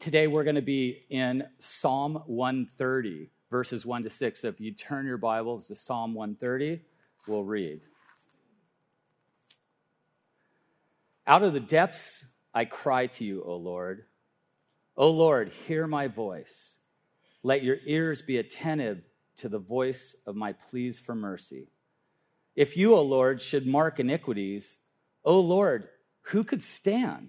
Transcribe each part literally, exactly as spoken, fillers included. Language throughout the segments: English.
Today we're going to be in Psalm one thirty, verses one to six. So if you turn your Bibles to Psalm one thirty, we'll read. Out of the depths I cry to you, O Lord. O Lord, hear my voice. Let your ears be attentive to the voice of my pleas for mercy. If you, O Lord, should mark iniquities, O Lord, who could stand?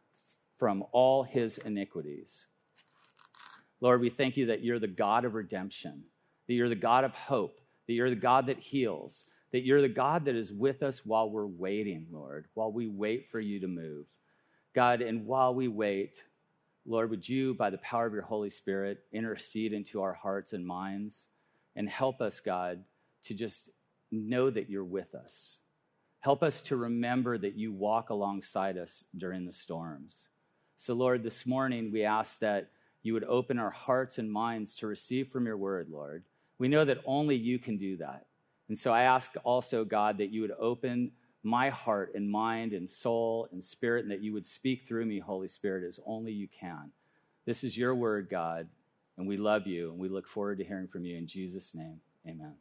from all his iniquities. Lord, we thank you that you're the God of redemption, that you're the God of hope, that you're the God that heals, that you're the God that is with us while we're waiting, Lord, while we wait for you to move. God, and while we wait, Lord, would you, by the power of your Holy Spirit, intercede into our hearts and minds and help us, God, to just know that you're with us. Help us to remember that you walk alongside us during the storms. So, Lord, this morning we ask that you would open our hearts and minds to receive from your word, Lord. We know that only you can do that. And so I ask also, God, that you would open my heart and mind and soul and spirit, and that you would speak through me, Holy Spirit, as only you can. This is your word, God, and we love you, and we look forward to hearing from you. In Jesus' name, amen.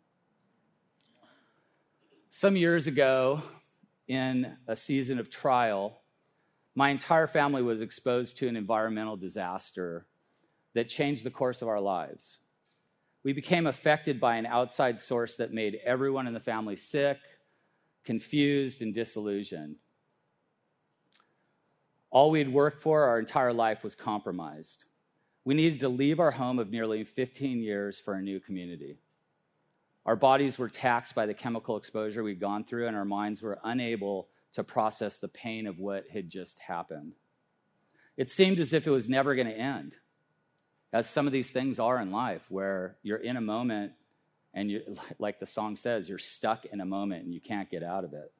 Some years ago, in a season of trial, my entire family was exposed to an environmental disaster that changed the course of our lives. We became affected by an outside source that made everyone in the family sick, confused, and disillusioned. All we had worked for our entire life was compromised. We needed to leave our home of nearly fifteen years for a new community. Our bodies were taxed by the chemical exposure we'd gone through, and our minds were unable to process the pain of what had just happened. It seemed as if it was never going to end, as some of these things are in life, where you're in a moment and, you, like the song says, you're stuck in a moment and you can't get out of it.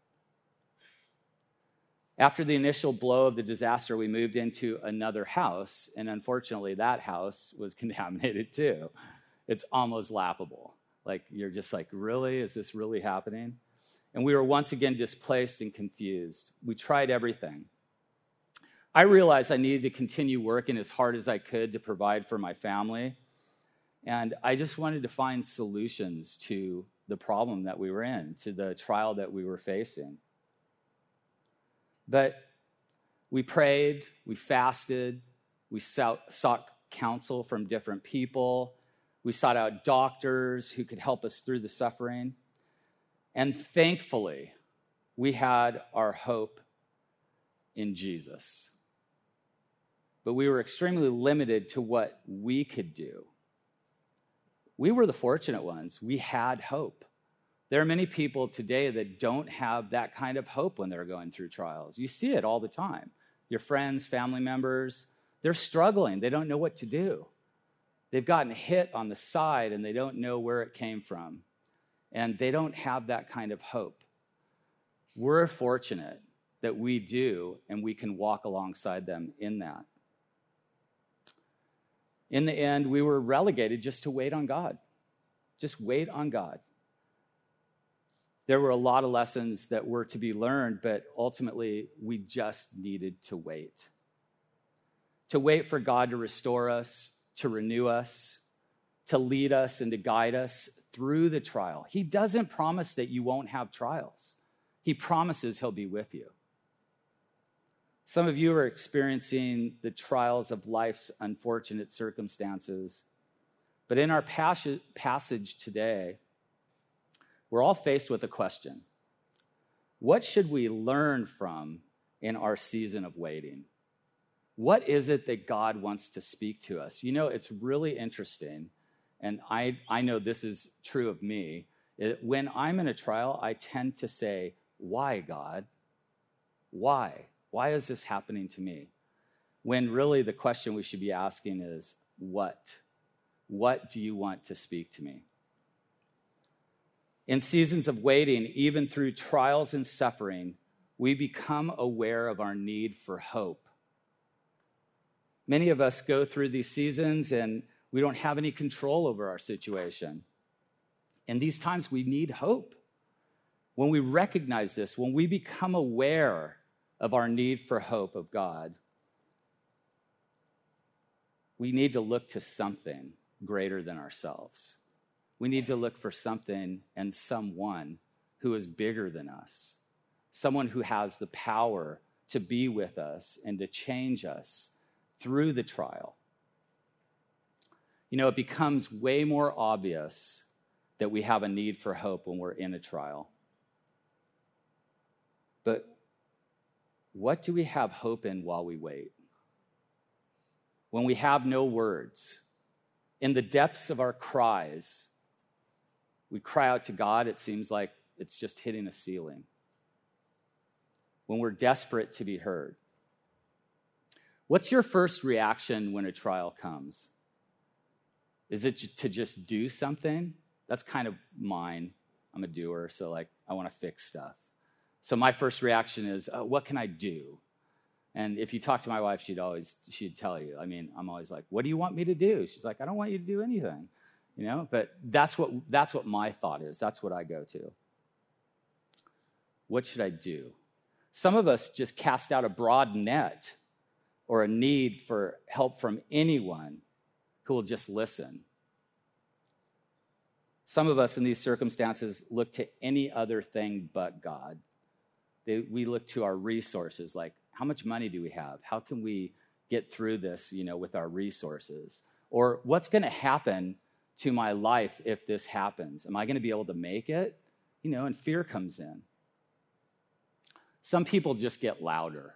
After the initial blow of the disaster, we moved into another house, and unfortunately that house was contaminated too. It's almost laughable. Like, you're just like, really? Is this really happening? And we were once again displaced and confused. We tried everything. I realized I needed to continue working as hard as I could to provide for my family, and I just wanted to find solutions to the problem that we were in, to the trial that we were facing. But we prayed, we fasted, we sought counsel from different people, we sought out doctors who could help us through the suffering. And thankfully, we had our hope in Jesus. But we were extremely limited to what we could do. We were the fortunate ones. We had hope. There are many people today that don't have that kind of hope when they're going through trials. You see it all the time. Your friends, family members, they're struggling. They don't know what to do. They've gotten hit on the side, and they don't know where it came from. And they don't have that kind of hope. We're fortunate that we do, and we can walk alongside them in that. In the end, we were relegated just to wait on God. Just wait on God. There were a lot of lessons that were to be learned, but ultimately, we just needed to wait. To wait for God to restore us, to renew us, to lead us and to guide us through the trial. He doesn't promise that you won't have trials. He promises he'll be with you. Some of you are experiencing the trials of life's unfortunate circumstances. But in our passage today, we're all faced with a question. What should we learn from in our season of waiting? What is it that God wants to speak to us? You know, it's really interesting. And I, I know this is true of me. It, when I'm in a trial, I tend to say, why, God? Why? Why is this happening to me? when really the question we should be asking is, what? What do you want to speak to me? In seasons of waiting, even through trials and suffering, we become aware of our need for hope. Many of us go through these seasons and we don't have any control over our situation. In these times, we need hope. When we recognize this, when we become aware of our need for hope of God, we need to look to something greater than ourselves. We need to look for something and someone who is bigger than us, someone who has the power to be with us and to change us through the trial. You know, it becomes way more obvious that we have a need for hope when we're in a trial. But what do we have hope in while we wait? When we have no words, in the depths of our cries, we cry out to God, it seems like it's just hitting a ceiling. When we're desperate to be heard. What's your first reaction when a trial comes? Is it to just do something? That's kind of mine. I'm a doer, so like I want to fix stuff. So my first reaction is, oh, what can I do? And if you talk to my wife, she'd always, she'd tell you. I mean, I'm always like, what do you want me to do? She's like, I don't want you to do anything, you know? But that's what, that's what my thought is. That's what I go to. What should I do? Some of us just cast out a broad net or a need for help from anyone who will just listen. Some of us in these circumstances look to any other thing but God. They, we look to our resources, like, how much money do we have? How can we get through this, you know, with our resources? Or what's going to happen to my life if this happens? Am I going to be able to make it? You know, and fear comes in. Some people just get louder.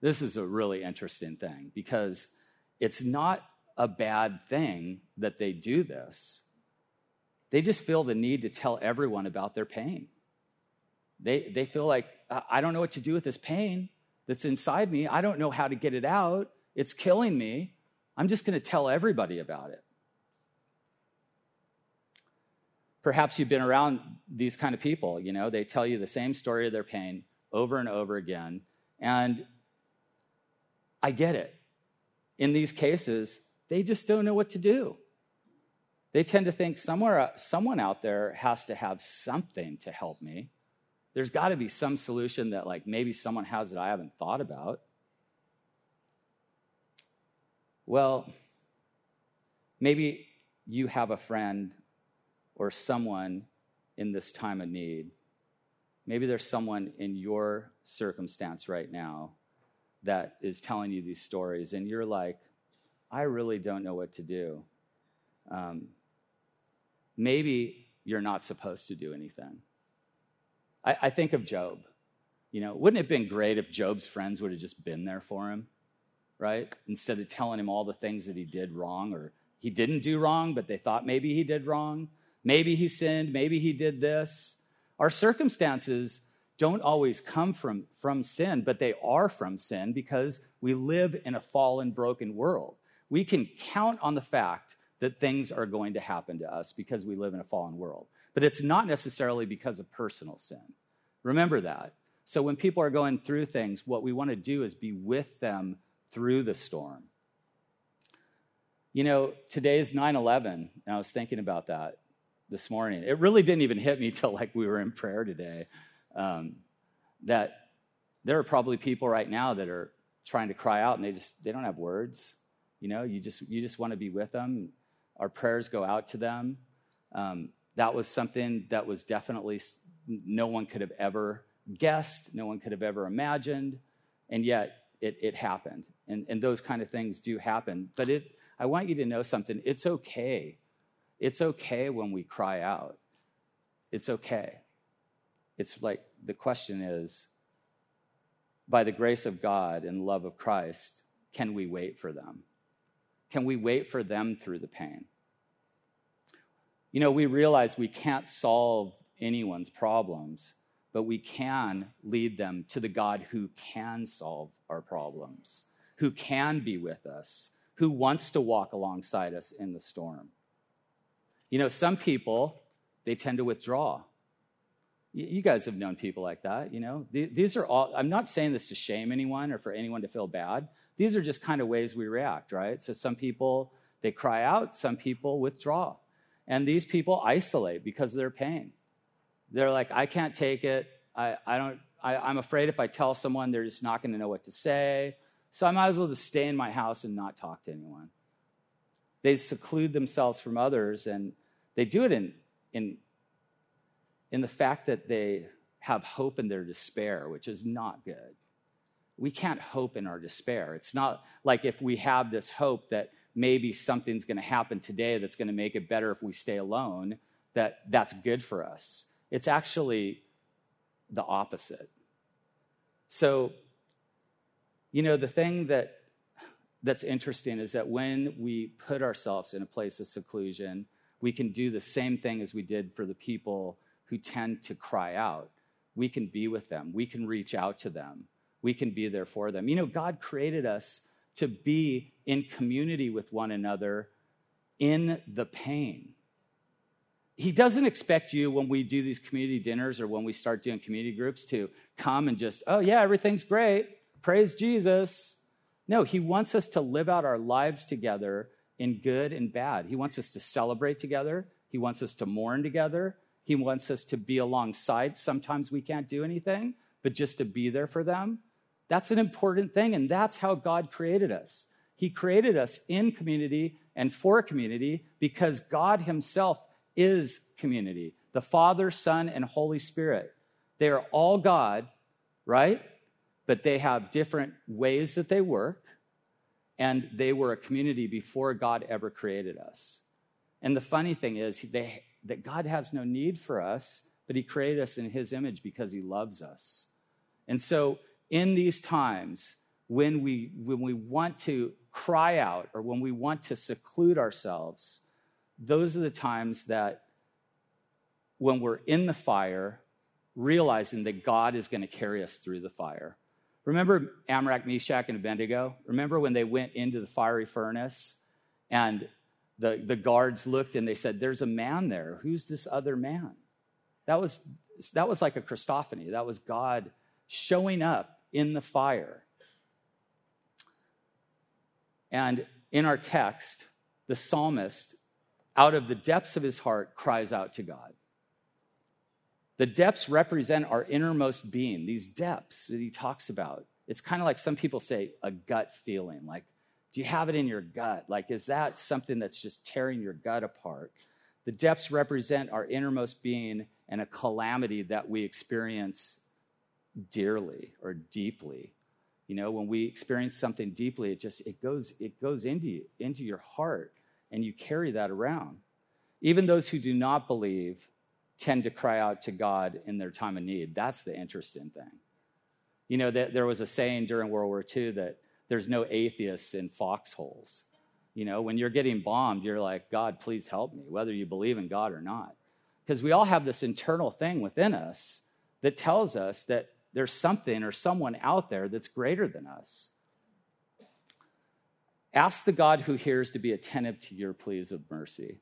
This is a really interesting thing because it's not a bad thing that they do this. They just feel the need to tell everyone about their pain. They, they feel like, I don't know what to do with this pain that's inside me. I don't know how to get it out. It's killing me. I'm just going to tell everybody about it. Perhaps you've been around these kind of people, you know, they tell you the same story of their pain over and over again. And I get it. In these cases, they just don't know what to do. They tend to think somewhere, someone out there has to have something to help me. There's got to be some solution that, like, maybe someone has that I haven't thought about. Well, maybe you have a friend or someone in this time of need. Maybe there's someone in your circumstance right now that is telling you these stories, and you're like, I really don't know what to do. Um, maybe you're not supposed to do anything. I think of Job, you know, wouldn't it have been great if Job's friends would have just been there for him, right? Instead of telling him all the things that he did wrong or he didn't do wrong, but they thought maybe he did wrong. Maybe he sinned. Maybe he did this. Our circumstances don't always come from, from sin, but they are from sin because we live in a fallen, broken world. We can count on the fact that things are going to happen to us because we live in a fallen world. But it's not necessarily because of personal sin. Remember that. So when people are going through things, what we want to do is be with them through the storm. You know, today's nine eleven, and I was thinking about that this morning. It really didn't even hit me till like we were in prayer today, um, that there are probably people right now that are trying to cry out and they just, they don't have words. You know, you just, you just want to be with them. Our prayers go out to them. Um, That was something that was definitely no one could have ever guessed, no one could have ever imagined, and yet it, it happened. And, and those kind of things do happen. But it, I want you to know something. It's okay. It's okay when we cry out. It's okay. It's like the question is, by the grace of God and love of Christ, can we wait for them? Can we wait for them through the pain? You know, we realize we can't solve anyone's problems, but we can lead them to the God who can solve our problems. who can be with us, who wants to walk alongside us in the storm. You know, some people, they tend to withdraw. You guys have known people like that, you know. These are all, I'm not saying this to shame anyone or for anyone to feel bad. These are just kind of ways we react, right? So some people, they cry out. Some people withdraw. And these people isolate because of their pain. They're like, I can't take it. I, I don't, I, I'm afraid if I tell someone, they're just not going to know what to say. So I might as well just stay in my house and not talk to anyone. They seclude themselves from others, and they do it in in. in the fact that they have hope in their despair, which is not good. We can't hope in our despair. It's not like if we have this hope that maybe something's going to happen today that's going to make it better if we stay alone, that that's good for us. It's actually the opposite. So, you know, the thing that that's interesting is that when we put ourselves in a place of seclusion, we can do the same thing as we did for the people who tend to cry out. We can be with them. We can reach out to them. We can be there for them. You know, God created us to be in community with one another in the pain. He doesn't expect you, when we do these community dinners or when we start doing community groups, to come and just, oh yeah, everything's great. Praise Jesus. No, he wants us to live out our lives together in good and bad. He wants us to celebrate together. He wants us to mourn together. He wants us to be alongside. Sometimes we can't do anything, but just to be there for them. That's an important thing, and that's how God created us. He created us in community and for community because God himself is community. The Father, Son, and Holy Spirit. They are all God, right? But they have different ways that they work, and they were a community before God ever created us. And the funny thing is, they... that God has no need for us, but he created us in his image because he loves us. And so in these times, when we when we want to cry out or when we want to seclude ourselves, those are the times that when we're in the fire, realizing that God is going to carry us through the fire. Remember Amrach, Meshach, and Abednego? Remember when they went into the fiery furnace and The, the guards looked and they said, there's a man there. Who's this other man? That was, that was like a Christophany. That was God showing up in the fire. And in our text, the psalmist, out of the depths of his heart, cries out to God. The depths represent our innermost being, these depths that he talks about. It's kind of like some people say, a gut feeling, like, do you have it in your gut? Like, is that something that's just tearing your gut apart? The depths represent our innermost being and a calamity that we experience dearly or deeply. You know, when we experience something deeply, it just, it goes, it goes into you, into your heart, and you carry that around. Even those who do not believe tend to cry out to God in their time of need. That's the interesting thing. You know, that there was a saying during World War Two that there's no atheists in foxholes. You know, when you're getting bombed, you're like, God, please help me, whether you believe in God or not. Because we all have this internal thing within us that tells us that there's something or someone out there that's greater than us. Ask the God who hears to be attentive to your pleas of mercy.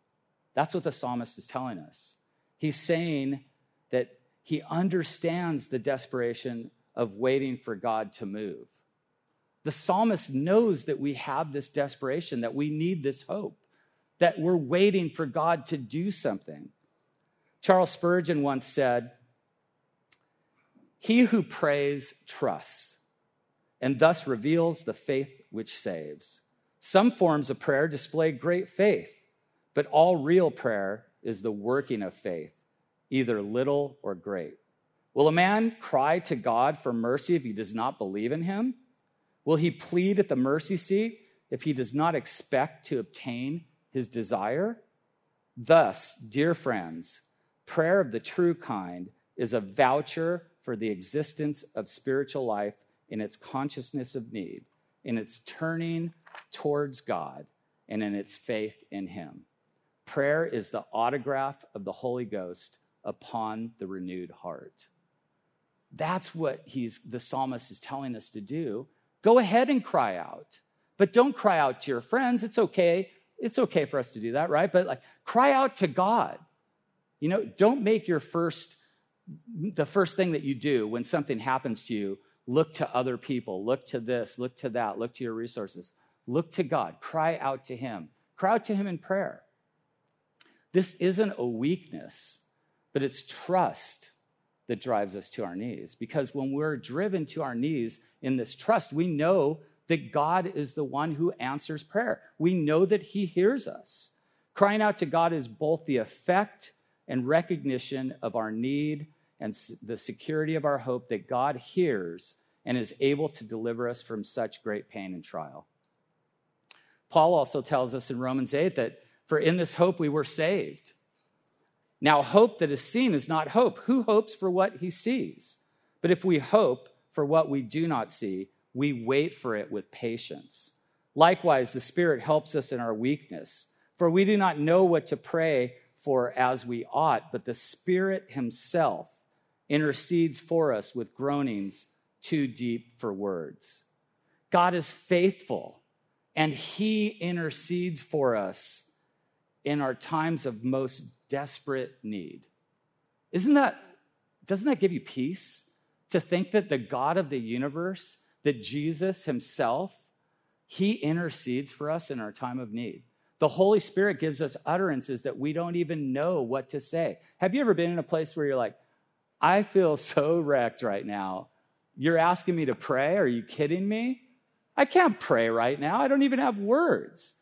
That's what the psalmist is telling us. He's saying that he understands the desperation of waiting for God to move. The psalmist knows that we have this desperation, that we need this hope, that we're waiting for God to do something. Charles Spurgeon once said, "He who prays trusts, and thus reveals the faith which saves. Some forms of prayer display great faith, but all real prayer is the working of faith, either little or great. Will a man cry to God for mercy if he does not believe in him? Will he plead at the mercy seat if he does not expect to obtain his desire? Thus, dear friends, prayer of the true kind is a voucher for the existence of spiritual life in its consciousness of need, in its turning towards God, and in its faith in him. Prayer is the autograph of the Holy Ghost upon the renewed heart." That's what he's, the psalmist is telling us to do Go ahead and cry out, but don't cry out to your friends. It's okay. It's okay for us to do that, right? But like, cry out to God. You know, don't make your first, the first thing that you do when something happens to you, look to other people, look to this, look to that, look to your resources. Look to God, cry out to him. Cry out to him in prayer. This isn't a weakness, but it's trust that drives us to our knees. Because when we're driven to our knees in this trust, we know that God is the one who answers prayer. We know that he hears us. Crying out to God is both the effect and recognition of our need and the security of our hope that God hears and is able to deliver us from such great pain and trial. Paul also tells us in Romans eight that for in this hope we were saved. Now, hope that is seen is not hope. Who hopes for what he sees? But if we hope for what we do not see, we wait for it with patience. Likewise, the Spirit helps us in our weakness, for we do not know what to pray for as we ought, but the Spirit himself intercedes for us with groanings too deep for words. God is faithful, and he intercedes for us in our times of most desperate need. Isn't that, doesn't that give you peace? To think that the God of the universe, that Jesus himself, he intercedes for us in our time of need. The Holy Spirit gives us utterances that we don't even know what to say. Have you ever been in a place where you're like, I feel so wrecked right now. You're asking me to pray? Are you kidding me? I can't pray right now. I don't even have words.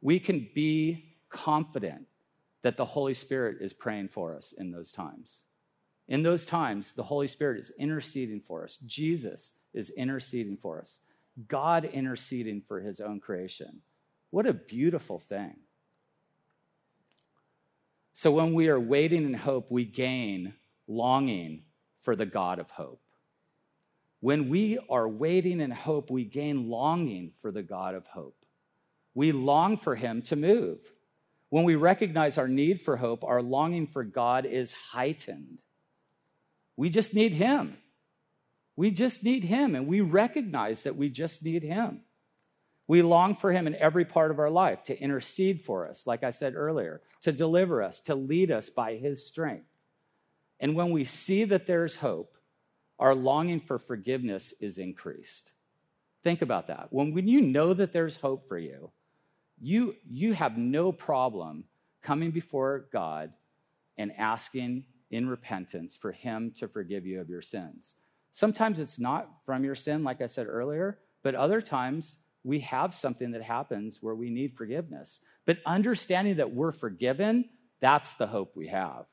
We can be confident that the Holy Spirit is praying for us in those times. In those times, the Holy Spirit is interceding for us. Jesus is interceding for us. God interceding for his own creation. What a beautiful thing. So when we are waiting in hope, we gain longing for the God of hope. When we are waiting in hope, we gain longing for the God of hope. We long for him to move. When we recognize our need for hope, our longing for God is heightened. We just need him. We just need him, and we recognize that we just need him. We long for him in every part of our life to intercede for us, like I said earlier, to deliver us, to lead us by his strength. And when we see that there's hope, our longing for forgiveness is increased. Think about that. When, when you know that there's hope for you, you, you have no problem coming before God and asking in repentance for him to forgive you of your sins. Sometimes it's not from your sin, like I said earlier, but other times we have something that happens where we need forgiveness. But understanding that we're forgiven, that's the hope we have.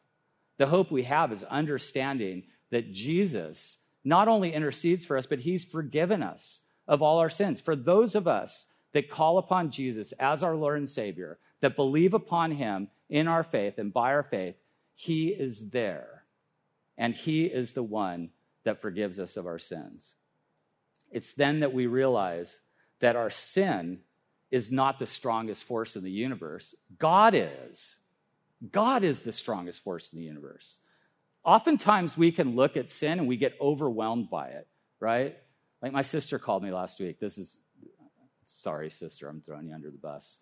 The hope we have is understanding that Jesus not only intercedes for us, but he's forgiven us of all our sins. For those of us that call upon Jesus as our Lord and Savior, that believe upon him in our faith and by our faith, he is there, and he is the one that forgives us of our sins. It's then that we realize that our sin is not the strongest force in the universe. God is. God is the strongest force in the universe. Oftentimes we can look at sin and we get overwhelmed by it, right? Like my sister called me last week. This is, sorry, sister, I'm throwing you under the bus.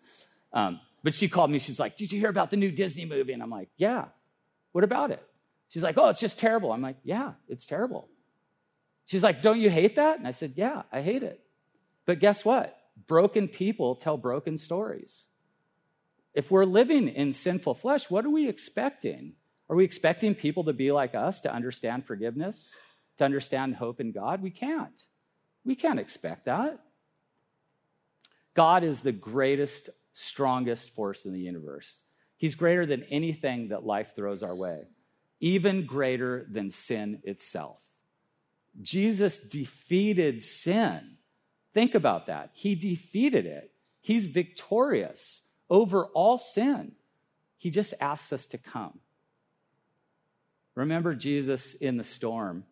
Um, but she called me. She's like, did you hear about the new Disney movie? And I'm like, yeah. What about it? She's like, oh, it's just terrible. I'm like, yeah, it's terrible. She's like, don't you hate that? And I said, yeah, I hate it. But guess what? Broken people tell broken stories. If we're living in sinful flesh, what are we expecting? Are we expecting people to be like us, to understand forgiveness, to understand hope in God? We can't. We can't expect that. God is the greatest, strongest force in the universe. He's greater than anything that life throws our way, even greater than sin itself. Jesus defeated sin. Think about that. He defeated it. He's victorious over all sin. He just asks us to come. Remember Jesus in the storm.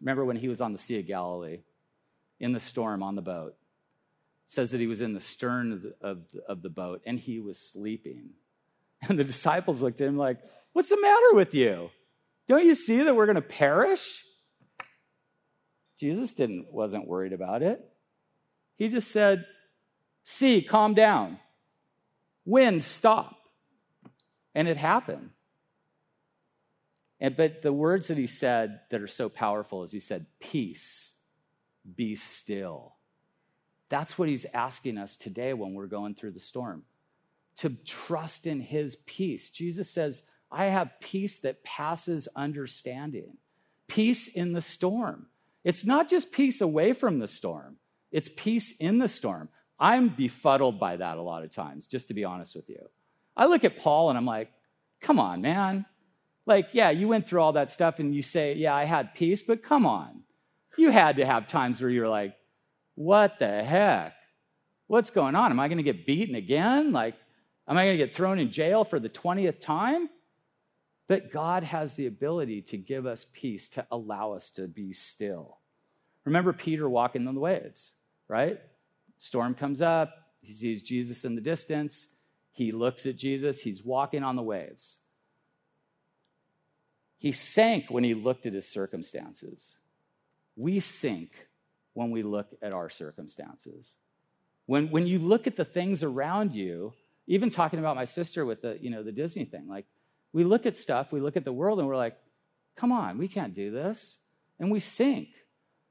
Remember when he was on the Sea of Galilee, in the storm on the boat. It says that he was in the stern of the, of, of the boat, and he was sleeping. And the disciples looked at him like, what's the matter with you? Don't you see that we're going to perish? Jesus didn't wasn't worried about it. He just said, "Sea, calm down. Wind, stop." And it happened. And but the words that he said that are so powerful is he said, "Peace, be still." That's what he's asking us today when we're going through the storm, to trust in his peace. Jesus says, "I have peace that passes understanding." Peace in the storm. It's not just peace away from the storm. It's peace in the storm. I'm befuddled by that a lot of times, just to be honest with you. I look at Paul and I'm like, come on, man. Like, yeah, you went through all that stuff and you say, yeah, I had peace, but come on. You had to have times where you're like, what the heck? What's going on? Am I going to get beaten again? Like, am I going to get thrown in jail for the twentieth time? But God has the ability to give us peace, to allow us to be still. Remember Peter walking on the waves, right? Storm comes up. He sees Jesus in the distance. He looks at Jesus. He's walking on the waves. He sank when he looked at his circumstances. We sink when we look at our circumstances. When, when you look at the things around you, even talking about my sister with the, you know, the Disney thing, like we look at stuff, we look at the world and we're like, come on, we can't do this. And we sink.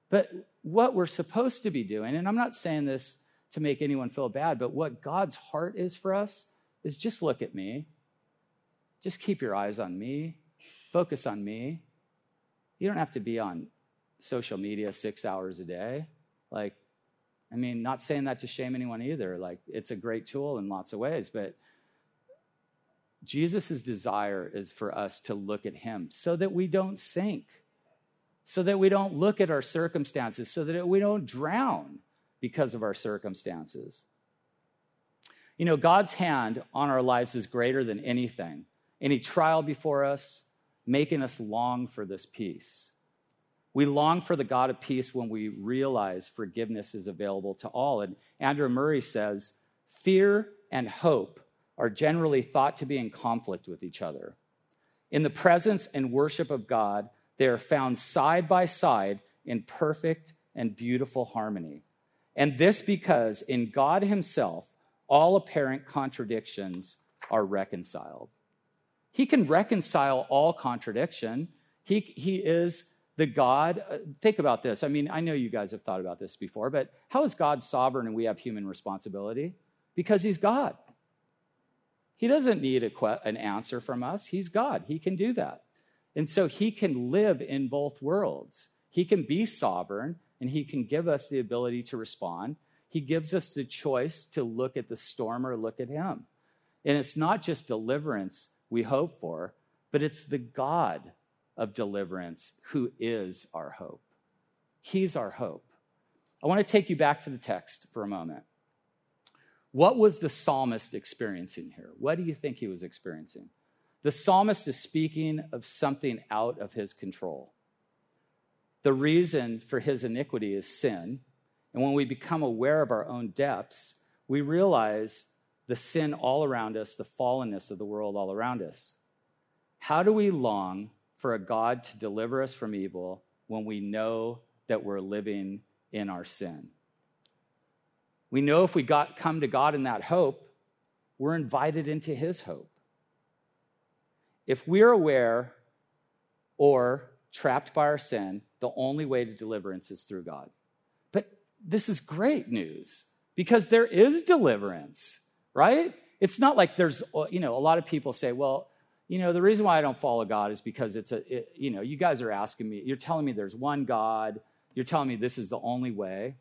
But what we're supposed to be doing, and I'm not saying this to make anyone feel bad, but what God's heart is for us is just look at me. Just keep your eyes on me. Focus on me. You don't have to be on social media six hours a day. Like, I mean, not saying that to shame anyone either. Like, it's a great tool in lots of ways, but Jesus' desire is for us to look at him so that we don't sink, so that we don't look at our circumstances, so that we don't drown because of our circumstances. You know, God's hand on our lives is greater than anything, any trial before us, making us long for this peace. We long for the God of peace when we realize forgiveness is available to all. And Andrew Murray says, fear and hope are generally thought to be in conflict with each other. In the presence and worship of God, they are found side by side in perfect and beautiful harmony. And this because in God himself, all apparent contradictions are reconciled. He can reconcile all contradiction. He, he is the God. Think about this. I mean, I know you guys have thought about this before, but how is God sovereign and we have human responsibility? Because he's God. He doesn't need a que- an answer from us. He's God. He can do that. And so he can live in both worlds. He can be sovereign, and he can give us the ability to respond. He gives us the choice to look at the storm or look at him. And it's not just deliverance we hope for, but it's the God of deliverance who is our hope. He's our hope. I want to take you back to the text for a moment. What was the psalmist experiencing here? What do you think he was experiencing? The psalmist is speaking of something out of his control. The reason for his iniquity is sin. And when we become aware of our own depths, we realize the sin all around us, the fallenness of the world all around us. How do we long for a God to deliver us from evil when we know that we're living in our sin? We know if we got, come to God in that hope, we're invited into his hope. If we're aware or trapped by our sin, the only way to deliverance is through God. But this is great news because there is deliverance, right? It's not like there's, you know, a lot of people say, well, you know, the reason why I don't follow God is because it's a, it, you know, you guys are asking me, you're telling me there's one God. You're telling me this is the only way.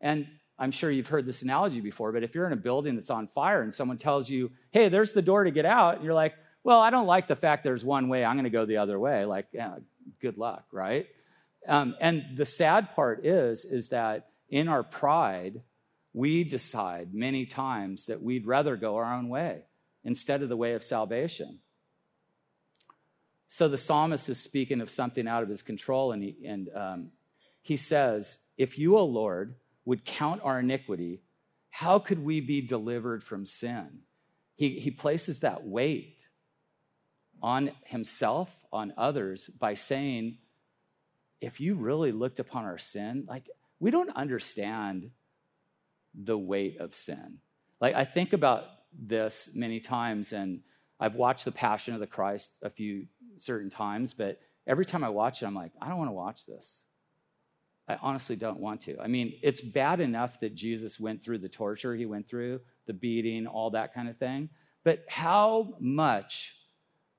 And I'm sure you've heard this analogy before, but if you're in a building that's on fire and someone tells you, hey, there's the door to get out, and you're like, well, I don't like the fact there's one way. I'm going to go the other way. Like, yeah, good luck, right? Um, and the sad part is, is that in our pride, we decide many times that we'd rather go our own way instead of the way of salvation. So the psalmist is speaking of something out of his control, and he, and, um, he says, if you, O Lord, would count our iniquity, how could we be delivered from sin? He, he places that weight on himself, on others, by saying, if you really looked upon our sin, like we don't understand the weight of sin. Like I think about this many times, and I've watched The Passion of the Christ a few certain times, but every time I watch it, I'm like, I don't want to watch this. I honestly don't want to. I mean, it's bad enough that Jesus went through the torture he went through, the beating, all that kind of thing. But how much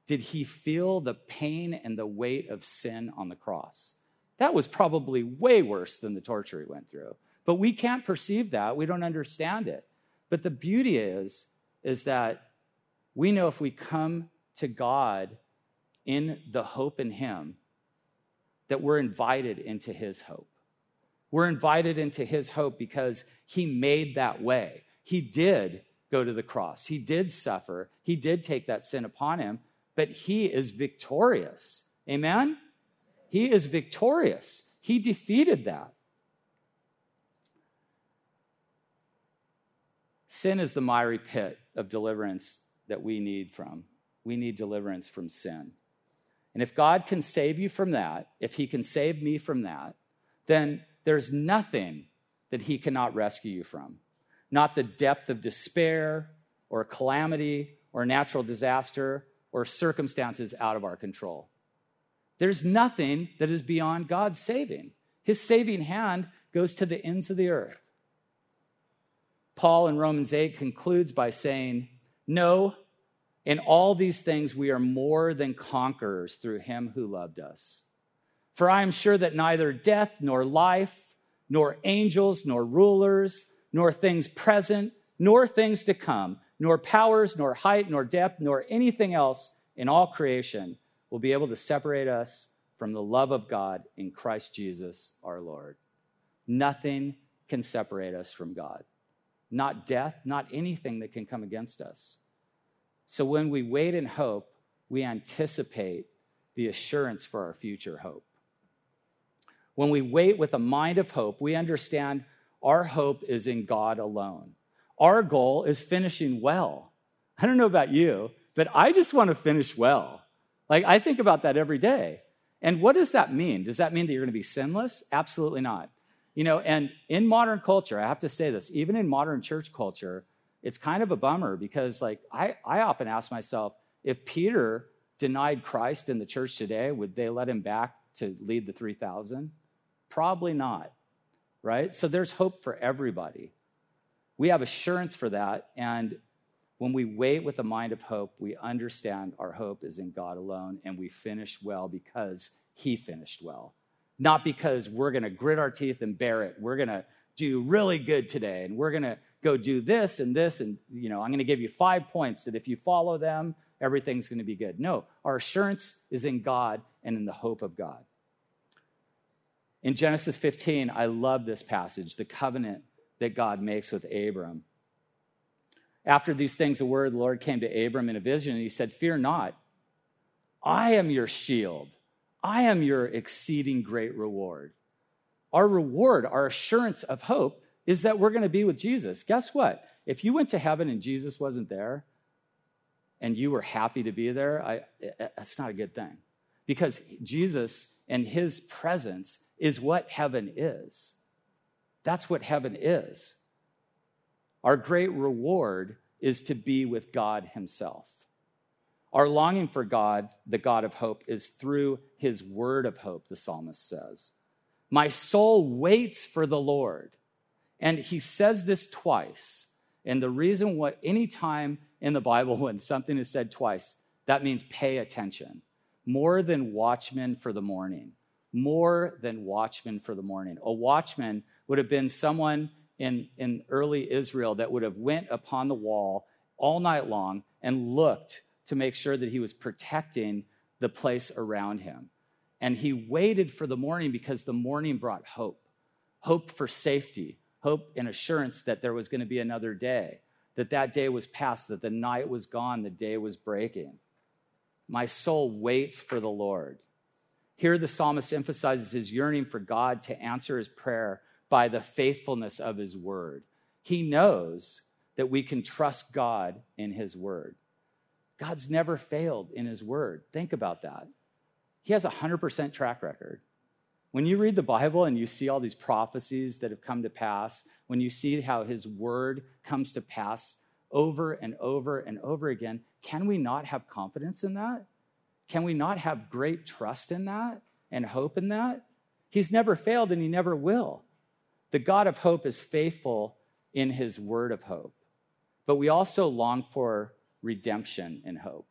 did he feel the pain and the weight of sin on the cross? That was probably way worse than the torture he went through. But we can't perceive that. We don't understand it. But the beauty is, is that we know if we come to God in the hope in him, that we're invited into his hope. We're invited into his hope because he made that way. He did go to the cross. He did suffer. He did take that sin upon him, but he is victorious. Amen? He is victorious. He defeated that. Sin is the miry pit of deliverance that we need from. We need deliverance from sin. And if God can save you from that, if he can save me from that, then there's nothing that he cannot rescue you from. Not the depth of despair or calamity or natural disaster or circumstances out of our control. There's nothing that is beyond God's saving. His saving hand goes to the ends of the earth. Paul in Romans eight concludes by saying, no, in all these things we are more than conquerors through him who loved us. For I am sure that neither death nor life, nor angels, nor rulers, nor things present, nor things to come, nor powers, nor height, nor depth, nor anything else in all creation will be able to separate us from the love of God in Christ Jesus our Lord. Nothing can separate us from God. Not death, not anything that can come against us. So when we wait in hope, we anticipate the assurance for our future hope. When we wait with a mind of hope, we understand our hope is in God alone. Our goal is finishing well. I don't know about you, but I just want to finish well. Like, I think about that every day. And what does that mean? Does that mean that you're going to be sinless? Absolutely not. You know, and in modern culture, I have to say this, even in modern church culture, it's kind of a bummer because, like, I, I often ask myself, if Peter denied Christ in the church today, would they let him back to lead the three thousand? Probably not, right? So there's hope for everybody. We have assurance for that, and when we wait with a mind of hope, we understand our hope is in God alone, and we finish well because he finished well. Not because we're going to grit our teeth and bear it. We're going to do really good today, and we're going to go do this and this, and, you know, I'm going to give you five points that if you follow them, everything's going to be good. No, our assurance is in God and in the hope of God. In Genesis fifteen, I love this passage, the covenant that God makes with Abram. After these things, the word of the Lord came to Abram in a vision, and he said, fear not, I am your shield. I am your exceeding great reward. Our reward, our assurance of hope is that we're going to be with Jesus. Guess what? If you went to heaven and Jesus wasn't there and you were happy to be there, I, that's not a good thing, because Jesus and his presence is what heaven is. That's what heaven is. Our great reward is to be with God himself. Our longing for God, the God of hope, is through his word of hope, the psalmist says. My soul waits for the Lord. And he says this twice. And the reason what any time in the Bible when something is said twice, that means pay attention. More than watchmen for the morning. More than watchmen for the morning. A watchman would have been someone in, in early Israel that would have went upon the wall all night long and looked to make sure that he was protecting the place around him. And he waited for the morning because the morning brought hope, hope for safety, hope and assurance that there was going to be another day, that that day was past, that the night was gone, the day was breaking. My soul waits for the Lord. Here the psalmist emphasizes his yearning for God to answer his prayer by the faithfulness of his word. He knows that we can trust God in his word. God's never failed in his word. Think about that. He has a one hundred percent track record. When you read the Bible and you see all these prophecies that have come to pass, when you see how his word comes to pass over and over and over again, can we not have confidence in that? Can we not have great trust in that and hope in that? He's never failed and he never will. The God of hope is faithful in his word of hope. But we also long for redemption in hope.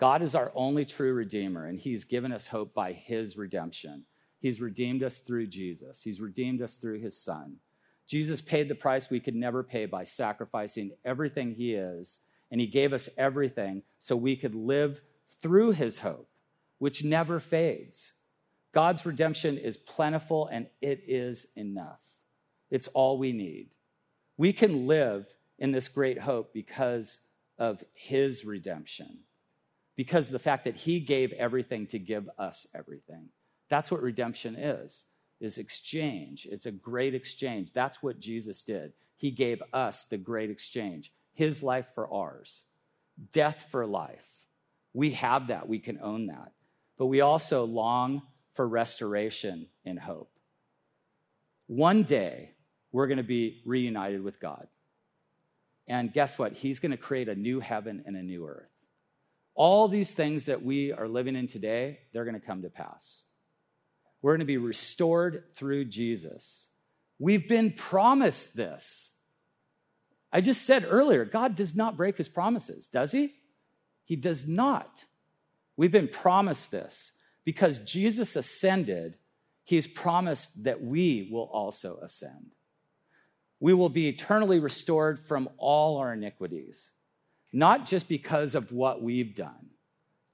God is our only true redeemer, and he's given us hope by his redemption. He's redeemed us through Jesus. He's redeemed us through his son. Jesus paid the price we could never pay by sacrificing everything he is, and he gave us everything so we could live through his hope, which never fades. God's redemption is plentiful, and it is enough. It's all we need. We can live in this great hope because of his redemption, because of the fact that he gave everything to give us everything. That's what redemption is, is exchange. It's a great exchange. That's what Jesus did. He gave us the great exchange, his life for ours, death for life. We have that. We can own that. But we also long for restoration in hope. One day, we're going to be reunited with God. And guess what? He's going to create a new heaven and a new earth. All these things that we are living in today, they're going to come to pass. We're going to be restored through Jesus. We've been promised this. I just said earlier, God does not break his promises, does he? He does not. We've been promised this. Because Jesus ascended, he's promised that we will also ascend. We will be eternally restored from all our iniquities. Not just because of what we've done.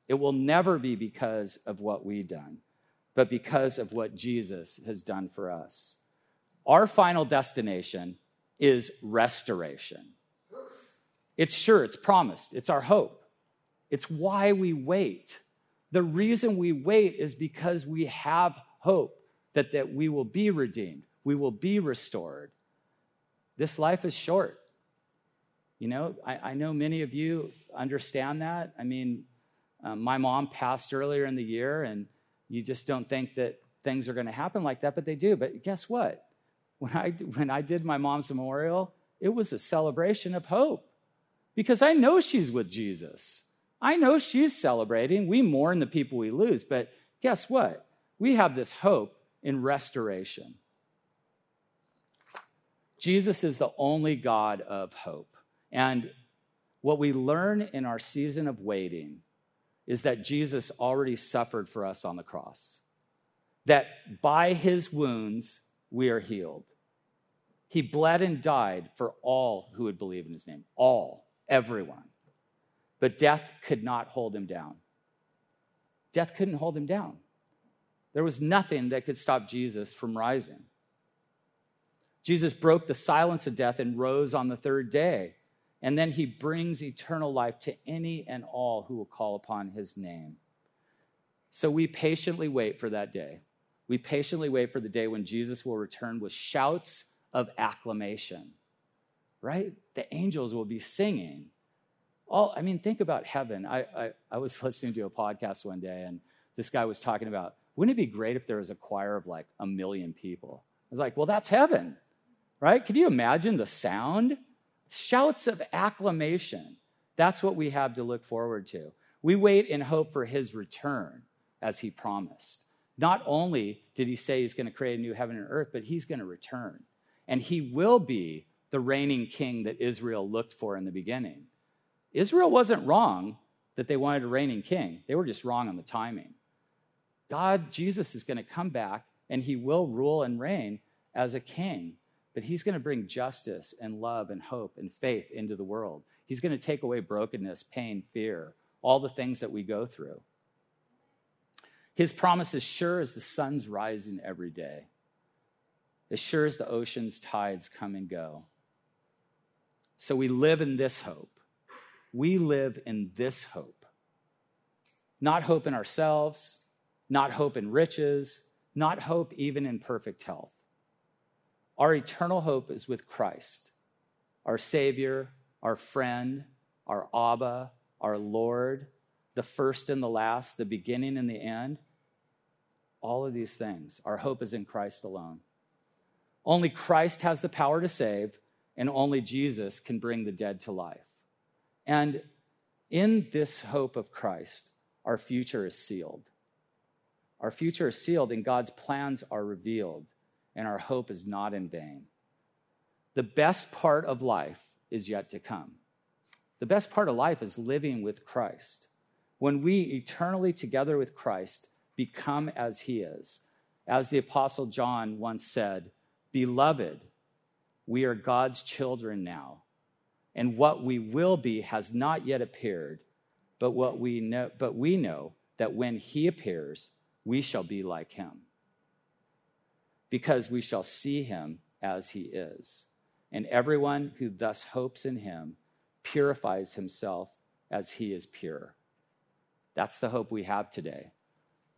It will never be because of what we've done, but because of what Jesus has done for us. Our final destination is restoration. It's sure, it's promised. It's our hope. It's why we wait. The reason we wait is because we have hope that, that we will be redeemed. We will be restored. This life is short. You know, I, I know many of you understand that. I mean, um, my mom passed earlier in the year, and you just don't think that things are going to happen like that, but they do. But guess what? When I, when I did my mom's memorial, it was a celebration of hope because I know she's with Jesus. I know she's celebrating. We mourn the people we lose, but guess what? We have this hope in restoration. Jesus is the only God of hope. And what we learn in our season of waiting is that Jesus already suffered for us on the cross, that by his wounds, we are healed. He bled and died for all who would believe in his name, all, everyone. But death could not hold him down. Death couldn't hold him down. There was nothing that could stop Jesus from rising. Jesus broke the silence of death and rose on the third day. And then he brings eternal life to any and all who will call upon his name. So we patiently wait for that day. We patiently wait for the day when Jesus will return with shouts of acclamation, right? The angels will be singing. All, I mean, think about heaven. I, I, I was listening to a podcast one day, and this guy was talking about, wouldn't it be great if there was a choir of like a million people? I was like, well, that's heaven, right? Can you imagine the sound? Shouts of acclamation. That's what we have to look forward to. We wait in hope for his return, as he promised. Not only did he say he's going to create a new heaven and earth, but he's going to return. And he will be the reigning king that Israel looked for in the beginning. Israel wasn't wrong that they wanted a reigning king. They were just wrong on the timing. God, Jesus is going to come back, and he will rule and reign as a king. But he's going to bring justice and love and hope and faith into the world. He's going to take away brokenness, pain, fear, all the things that we go through. His promise is sure as the sun's rising every day, as sure as the ocean's tides come and go. So we live in this hope. We live in this hope. Not hope in ourselves, not hope in riches, not hope even in perfect health. Our eternal hope is with Christ, our Savior, our friend, our Abba, our Lord, the first and the last, the beginning and the end. all of these things. Our hope is in Christ alone. Only Christ has the power to save, and only Jesus can bring the dead to life. And in this hope of Christ, our future is sealed. Our future is sealed, and God's plans are revealed, and our hope is not in vain. The best part of life is yet to come. The best part of life is living with Christ. When we eternally together with Christ become as he is, as the Apostle John once said, "Beloved, we are God's children now, and what we will be has not yet appeared, but what we know, but we know that when he appears, we shall be like him, because we shall see him as he is. And everyone who thus hopes in him purifies himself as he is pure." That's the hope we have today,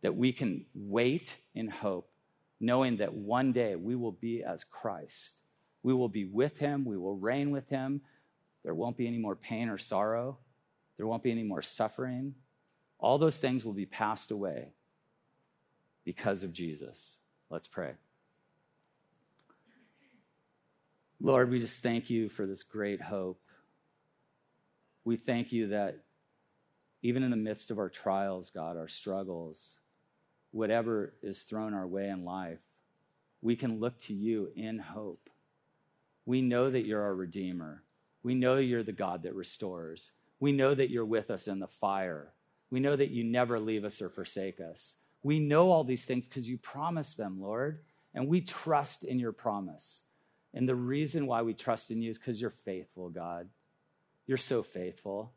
that we can wait in hope, knowing that one day we will be as Christ. We will be with him. We will reign with him. There won't be any more pain or sorrow. There won't be any more suffering. All those things will be passed away because of Jesus. Let's pray. Lord, we just thank you for this great hope. We thank you that even in the midst of our trials, God, our struggles, whatever is thrown our way in life, we can look to you in hope. We know that you're our Redeemer. We know you're the God that restores. We know that you're with us in the fire. We know that you never leave us or forsake us. We know all these things because you promised them, Lord, and we trust in your promise. And the reason why we trust in you is because you're faithful, God. You're so faithful.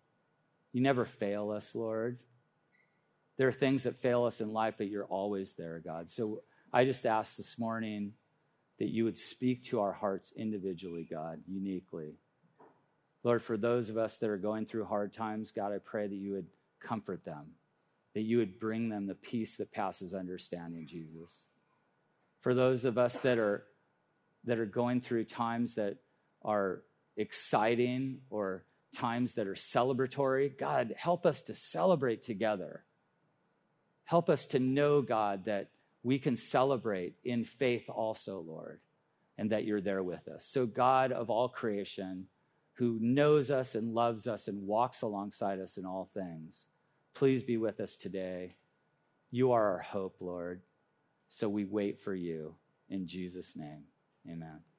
You never fail us, Lord. There are things that fail us in life, but you're always there, God. So I just ask this morning that you would speak to our hearts individually, God, uniquely. Lord, for those of us that are going through hard times, God, I pray that you would comfort them, that you would bring them the peace that passes understanding, Jesus. For those of us that are that are going through times that are exciting or times that are celebratory, God, help us to celebrate together. Help us to know, God, that we can celebrate in faith also, Lord, and that you're there with us. So God of all creation, who knows us and loves us and walks alongside us in all things, please be with us today. You are our hope, Lord, so we wait for you. In Jesus' name, amen.